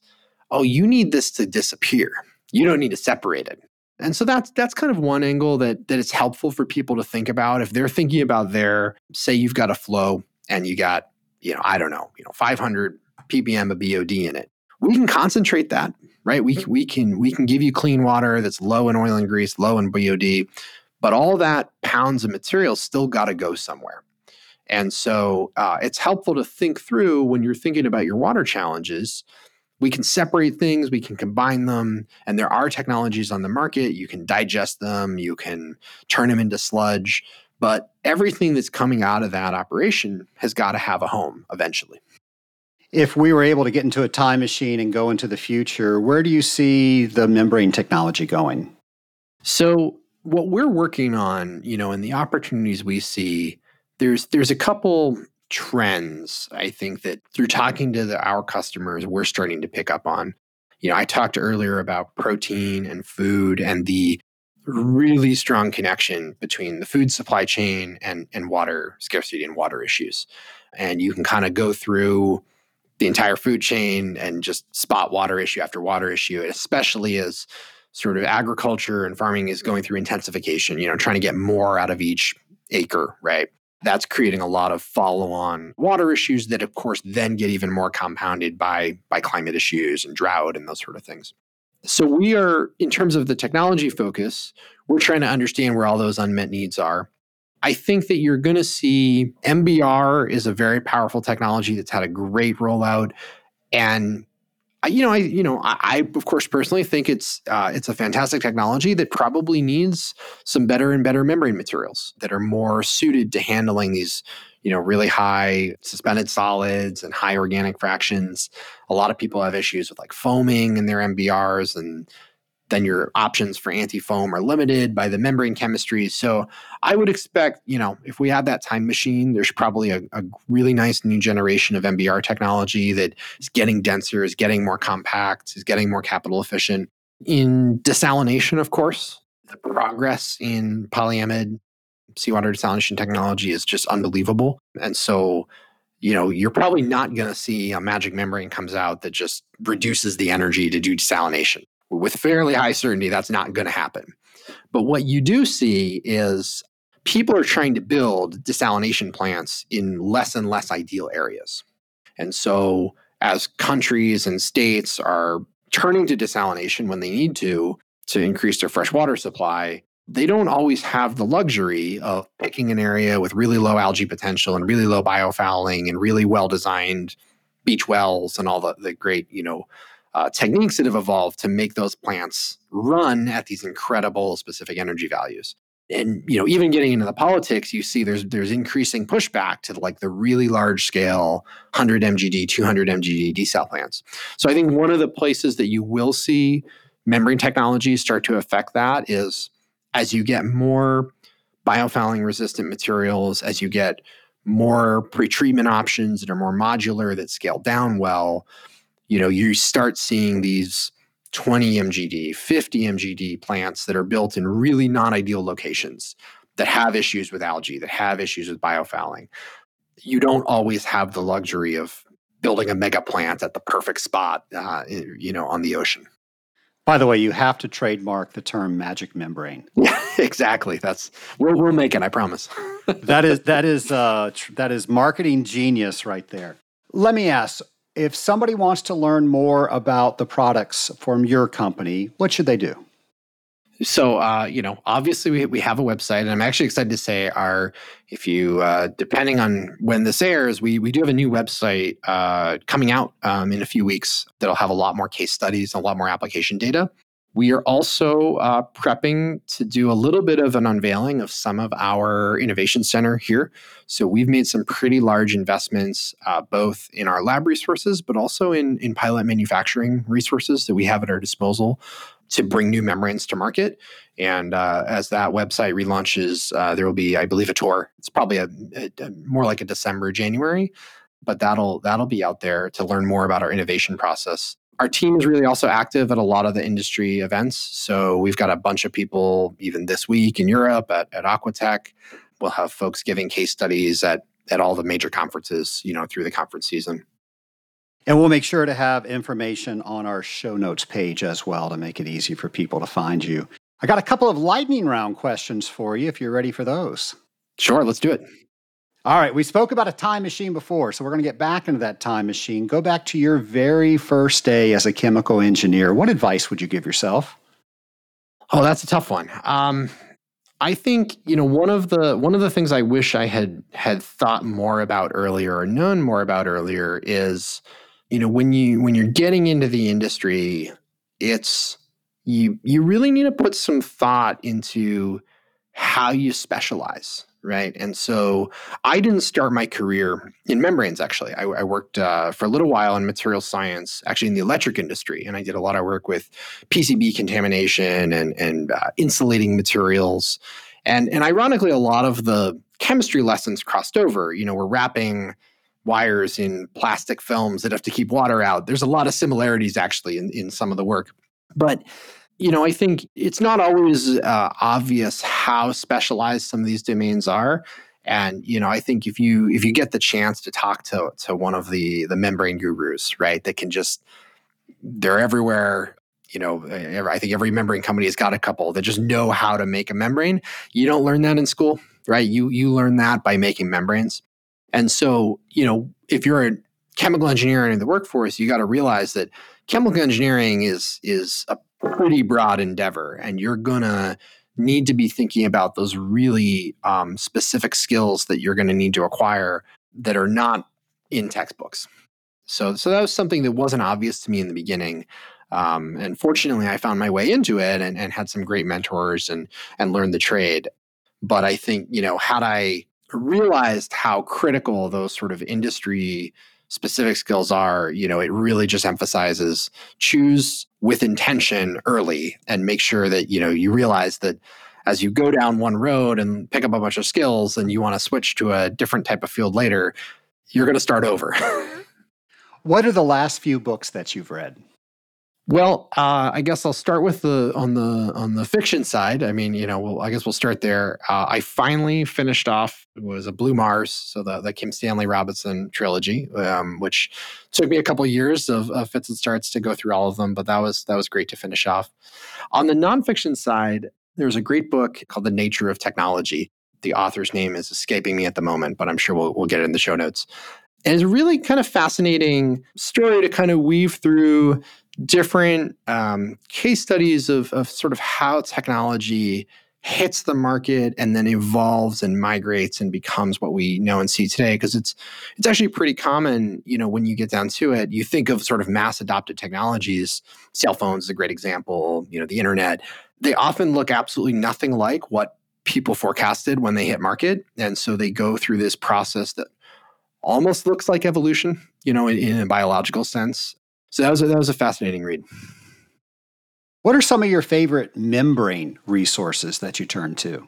oh, you need this to disappear. You don't need to separate it. And so that's kind of one angle that it's helpful for people to think about. If they're thinking about their, say you've got a flow and you got, you know, I don't know, you know, 500 ppm of BOD in it. We can concentrate that, right? We can give you clean water that's low in oil and grease, low in BOD, but all that pounds of material still got to go somewhere. And so it's helpful to think through when you're thinking about your water challenges. We can separate things, we can combine them, and there are technologies on the market. You can digest them, you can turn them into sludge, but everything that's coming out of that operation has got to have a home eventually. If we were able to get into a time machine and go into the future, where do you see the membrane technology going? So what we're working on, you know, and the opportunities we see, there's a couple trends, I think, that through talking to our customers, we're starting to pick up on. You know, I talked earlier about protein and food and the really strong connection between the food supply chain and water scarcity and water issues. And you can kind of go through the entire food chain and just spot water issue after water issue, especially as sort of agriculture and farming is going through intensification, you know, trying to get more out of each acre, right? That's creating a lot of follow-on water issues that, of course, then get even more compounded by climate issues and drought and those sort of things. So we are, in terms of the technology focus, we're trying to understand where all those unmet needs are. I think that you're going to see MBR is a very powerful technology that's had a great rollout. And, I of course, personally think it's a fantastic technology that probably needs some better and better membrane materials that are more suited to handling these, you know, really high suspended solids and high organic fractions. A lot of people have issues with like foaming in their MBRs, and then your options for anti-foam are limited by the membrane chemistry. So I would expect, you know, if we have that time machine, there's probably a really nice new generation of MBR technology that is getting denser, is getting more compact, is getting more capital efficient. In desalination, of course, the progress in polyamide seawater desalination technology is just unbelievable. And so, you know, you're probably not going to see a magic membrane comes out that just reduces the energy to do desalination. With fairly high certainty, that's not going to happen. But what you do see is people are trying to build desalination plants in less and less ideal areas. And so as countries and states are turning to desalination when they need to increase their freshwater supply, they don't always have the luxury of picking an area with really low algae potential and really low biofouling and really well-designed beach wells and all the great, you know, techniques that have evolved to make those plants run at these incredible specific energy values. And, you know, even getting into the politics, you see there's increasing pushback to like the really large scale 100 MGD, 200 MGD desal plants. So I think one of the places that you will see membrane technologies start to affect that is as you get more biofouling resistant materials, as you get more pretreatment options that are more modular, that scale down well, you know, you start seeing these 20 MGD, 50 MGD plants that are built in really not ideal locations that have issues with algae, that have issues with biofouling. You don't always have the luxury of building a mega plant at the perfect spot, you know, on the ocean. By the way, you have to trademark the term magic membrane. Exactly. That's we'll make it, I promise. That is marketing genius right there. Let me ask, if somebody wants to learn more about the products from your company, what should they do? So, obviously we have a website, and I'm actually excited to say depending on when this airs, we do have a new website coming out in a few weeks that'll have a lot more case studies and a lot more application data. We are also prepping to do a little bit of an unveiling of some of our innovation center here. So we've made some pretty large investments, both in our lab resources, but also in pilot manufacturing resources that we have at our disposal to bring new membranes to market. And as that website relaunches, there will be, I believe, a tour. It's probably a more like a December, January, but that'll be out there to learn more about our innovation process. Our team is really also active at a lot of the industry events. So we've got a bunch of people even this week in Europe at Aquatech. We'll have folks giving case studies at all the major conferences, through the conference season. And we'll make sure to have information on our show notes page as well to make it easy for people to find you. I got a couple of lightning round questions for you if you're ready for those. Sure, let's do it. All right, we spoke about a time machine before, so we're going to get back into that time machine. Go back to your very first day as a chemical engineer. What advice would you give yourself? Oh, that's a tough one. I think, one of the things I wish I had thought more about earlier or known more about earlier is, when you're getting into the industry, you really need to put some thought into how you specialize. Right. And so I didn't start my career in membranes, actually. I worked for a little while in material science, actually in the electric industry. And I did a lot of work with PCB contamination and insulating materials. And ironically, a lot of the chemistry lessons crossed over. We're wrapping wires in plastic films that have to keep water out. There's a lot of similarities, actually, in some of the work. But I think it's not always obvious how specialized some of these domains are. And, I think if you get the chance to talk to one of the membrane gurus, right, that can they're everywhere. I think every membrane company has got a couple that just know how to make a membrane. You don't learn that in school, right? You learn that by making membranes. And so, if you're a chemical engineer in the workforce, you got to realize that chemical engineering is a pretty broad endeavor, and you're gonna need to be thinking about those really specific skills that you're gonna need to acquire that are not in textbooks. So that was something that wasn't obvious to me in the beginning, and fortunately, I found my way into it and had some great mentors and learned the trade. But I think had I realized how critical those sort of industry specific skills are, it really just emphasizes choose with intention early and make sure that, you realize that as you go down one road and pick up a bunch of skills and you want to switch to a different type of field later, you're going to start over. What are the last few books that you've read? Well, I guess I'll start with on the fiction side. I mean, I guess we'll start there. I finally finished off, it was a Blue Mars, so the Kim Stanley Robinson trilogy, which took me a couple years of fits and starts to go through all of them, but that was great to finish off. On the nonfiction side, there's a great book called The Nature of Technology. The author's name is escaping me at the moment, but I'm sure we'll get it in the show notes. And it's a really kind of fascinating story to kind of weave through different case studies of sort of how technology hits the market and then evolves and migrates and becomes what we know and see today. Because it's actually pretty common, when you get down to it, you think of sort of mass adopted technologies. Cell phones is a great example, the internet. They often look absolutely nothing like what people forecasted when they hit market. And so they go through this process that almost looks like evolution, in a biological sense. So that was a fascinating read. What are some of your favorite membrane resources that you turn to?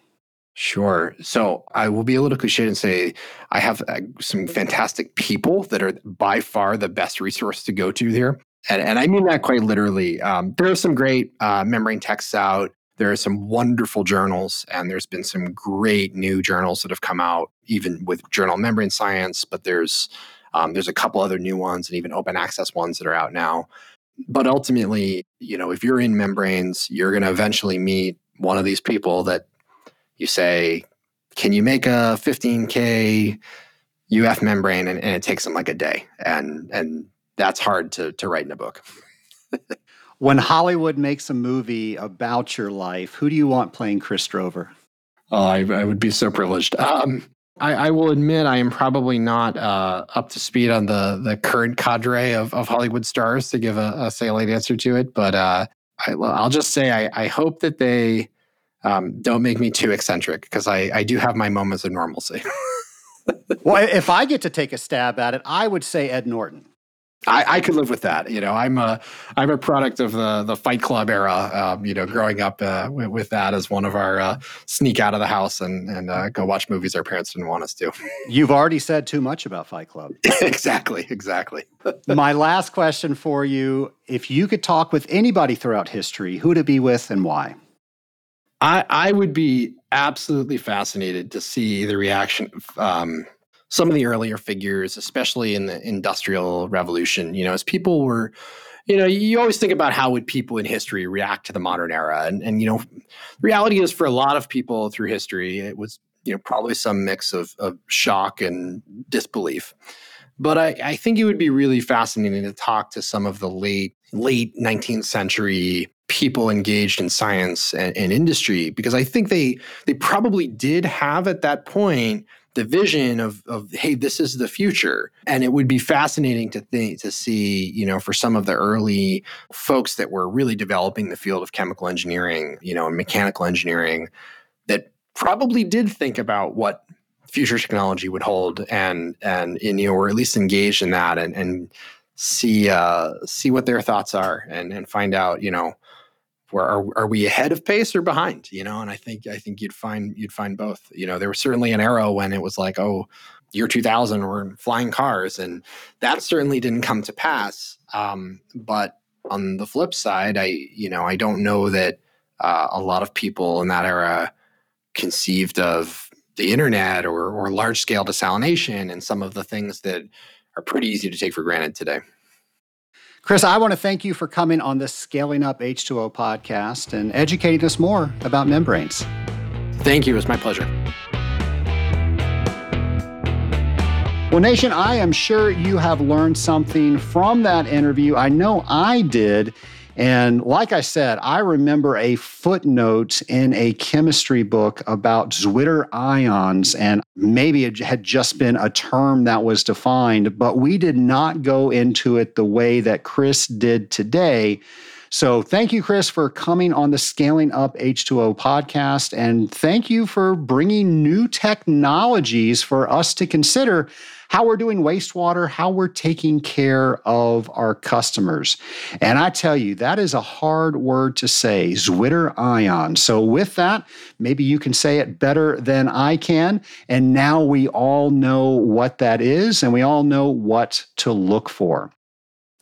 Sure. So I will be a little cliched and say I have some fantastic people that are by far the best resource to go to there. And I mean that quite literally. There are some great membrane texts out. There are some wonderful journals, and there's been some great new journals that have come out, even with Journal of Membrane Science, but there's a couple other new ones and even open access ones that are out now. But ultimately, if you're in membranes, you're going to eventually meet one of these people that you say, can you make a 15K UF membrane? And it takes them like a day. And that's hard to write in a book. When Hollywood makes a movie about your life, who do you want playing Chris Drover? Oh, I would be so privileged. I will admit I am probably not up to speed on the current cadre of Hollywood stars to give a salient answer to it. But I'll just say I hope that they don't make me too eccentric, because I do have my moments of normalcy. Well, if I get to take a stab at it, I would say Ed Norton. I could live with that. You know, I'm a product of the Fight Club era. You know, growing up with that as one of our sneak out of the house and go watch movies our parents didn't want us to. You've already said too much about Fight Club. Exactly. My last question for you: if you could talk with anybody throughout history, who to be with and why? I would be absolutely fascinated to see the reaction of some of the earlier figures, especially in the Industrial Revolution. You know, as people were, you know, you always think about how would people in history react to the modern era. And you know, the reality is for a lot of people through history, it was, you know, probably some mix of shock and disbelief. But I think it would be really fascinating to talk to some of the late 19th century people engaged in science and industry, because I think they probably did have at that point the vision of hey, this is the future. And it would be fascinating to see, you know, for some of the early folks that were really developing the field of chemical engineering, you know, and mechanical engineering, that probably did think about what future technology would hold and you know, or at least engage in that and see what their thoughts are and find out, you know, where are we ahead of pace or behind? You know, and I think you'd find both. You know, there was certainly an era when it was like, oh, year 2000, we're flying cars, and that certainly didn't come to pass. But on the flip side, I don't know that a lot of people in that era conceived of the internet or large scale desalination and some of the things that are pretty easy to take for granted today. Chris, I want to thank you for coming on this Scaling Up H2O podcast and educating us more about membranes. Thank you. It's my pleasure. Well, Nation, I am sure you have learned something from that interview. I know I did. And like I said, I remember a footnote in a chemistry book about Zwitter ions, and maybe it had just been a term that was defined, but we did not go into it the way that Chris did today. So thank you, Chris, for coming on the Scaling Up H2O podcast, and thank you for bringing new technologies for us to consider how we're doing wastewater, how we're taking care of our customers. And I tell you, that is a hard word to say, Zwitterion. So with that, maybe you can say it better than I can. And now we all know what that is, and we all know what to look for.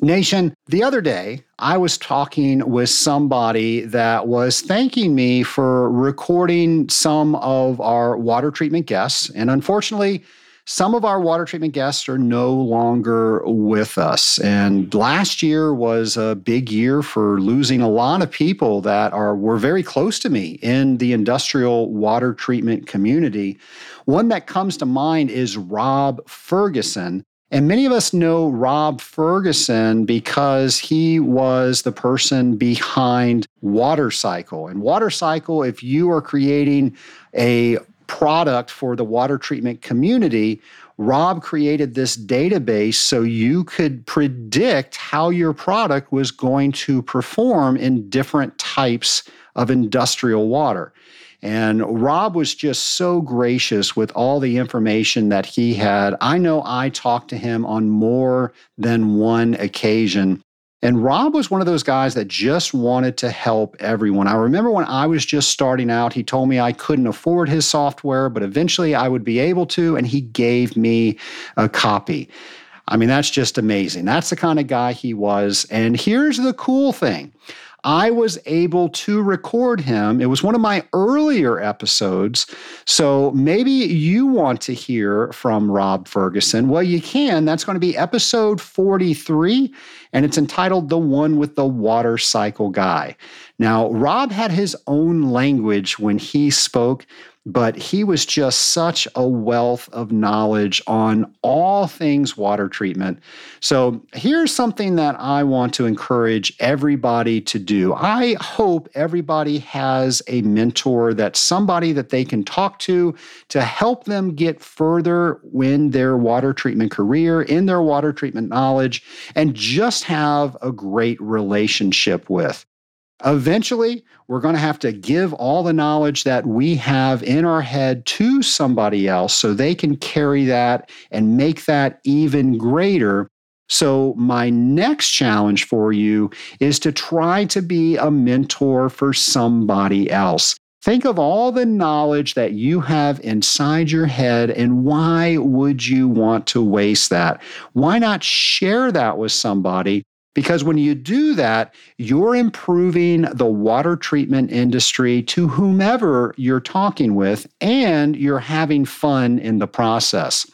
Nation, the other day, I was talking with somebody that was thanking me for recording some of our water treatment guests. And unfortunately, some of our water treatment guests are no longer with us. And last year was a big year for losing a lot of people that were very close to me in the industrial water treatment community. One that comes to mind is Rob Ferguson. And many of us know Rob Ferguson because he was the person behind WaterCycle. And WaterCycle, if you are creating a product for the water treatment community, Rob created this database so you could predict how your product was going to perform in different types of industrial water. And Rob was just so gracious with all the information that he had. I know I talked to him on more than one occasion. And Rob was one of those guys that just wanted to help everyone. I remember when I was just starting out, he told me I couldn't afford his software, but eventually I would be able to, and he gave me a copy. I mean, that's just amazing. That's the kind of guy he was. And here's the cool thing. I was able to record him. It was one of my earlier episodes. So maybe you want to hear from Rob Ferguson. Well, you can. That's going to be episode 43, and it's entitled The One with the Water Cycle Guy. Now, Rob had his own language when he spoke, But he was just such a wealth of knowledge on all things water treatment. So here's something that I want to encourage everybody to do. I hope everybody has a mentor, that's somebody that they can talk to help them get further in their water treatment career, in their water treatment knowledge, and just have a great relationship with. Eventually, we're going to have to give all the knowledge that we have in our head to somebody else so they can carry that and make that even greater. So my next challenge for you is to try to be a mentor for somebody else. Think of all the knowledge that you have inside your head, and why would you want to waste that? Why not share that with somebody? Because when you do that, you're improving the water treatment industry to whomever you're talking with, and you're having fun in the process.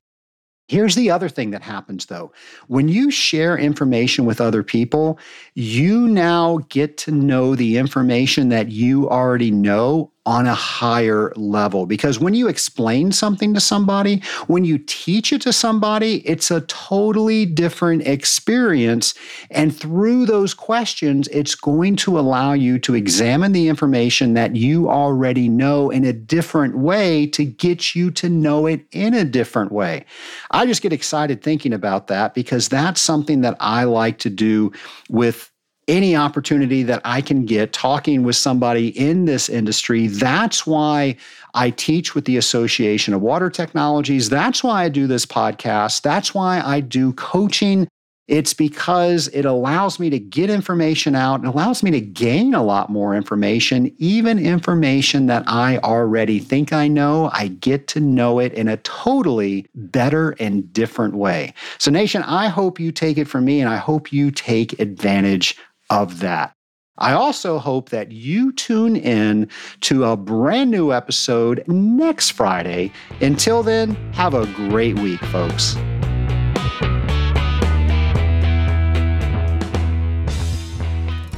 Here's the other thing that happens, though. When you share information with other people, you now get to know the information that you already know on a higher level. Because when you explain something to somebody, when you teach it to somebody, it's a totally different experience. And through those questions, it's going to allow you to examine the information that you already know in a different way to get you to know it in a different way. I just get excited thinking about that, because that's something that I like to do with any opportunity that I can get talking with somebody in this industry. That's why I teach with the Association of Water Technologies. That's why I do this podcast. That's why I do coaching. It's because it allows me to get information out and allows me to gain a lot more information, even information that I already think I know. I get to know it in a totally better and different way. So, Nation, I hope you take it from me, and I hope you take advantage of that. I also hope that you tune in to a brand new episode next Friday. Until then, have a great week, folks.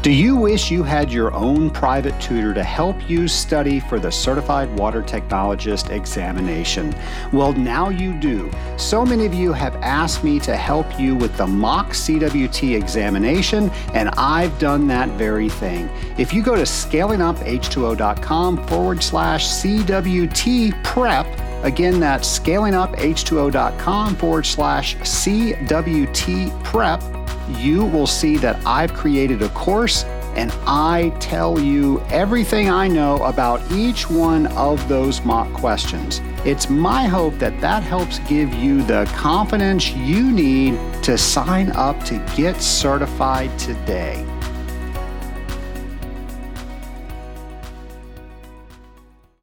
Do you wish you had your own private tutor to help you study for the Certified Water Technologist examination? Well, now you do. So many of you have asked me to help you with the mock CWT examination, and I've done that very thing. If you go to scalinguph2o.com/CWT prep, again, that's scalinguph2o.com/CWT prep, you will see that I've created a course, and I tell you everything I know about each one of those mock questions. It's my hope that that helps give you the confidence you need to sign up to get certified today.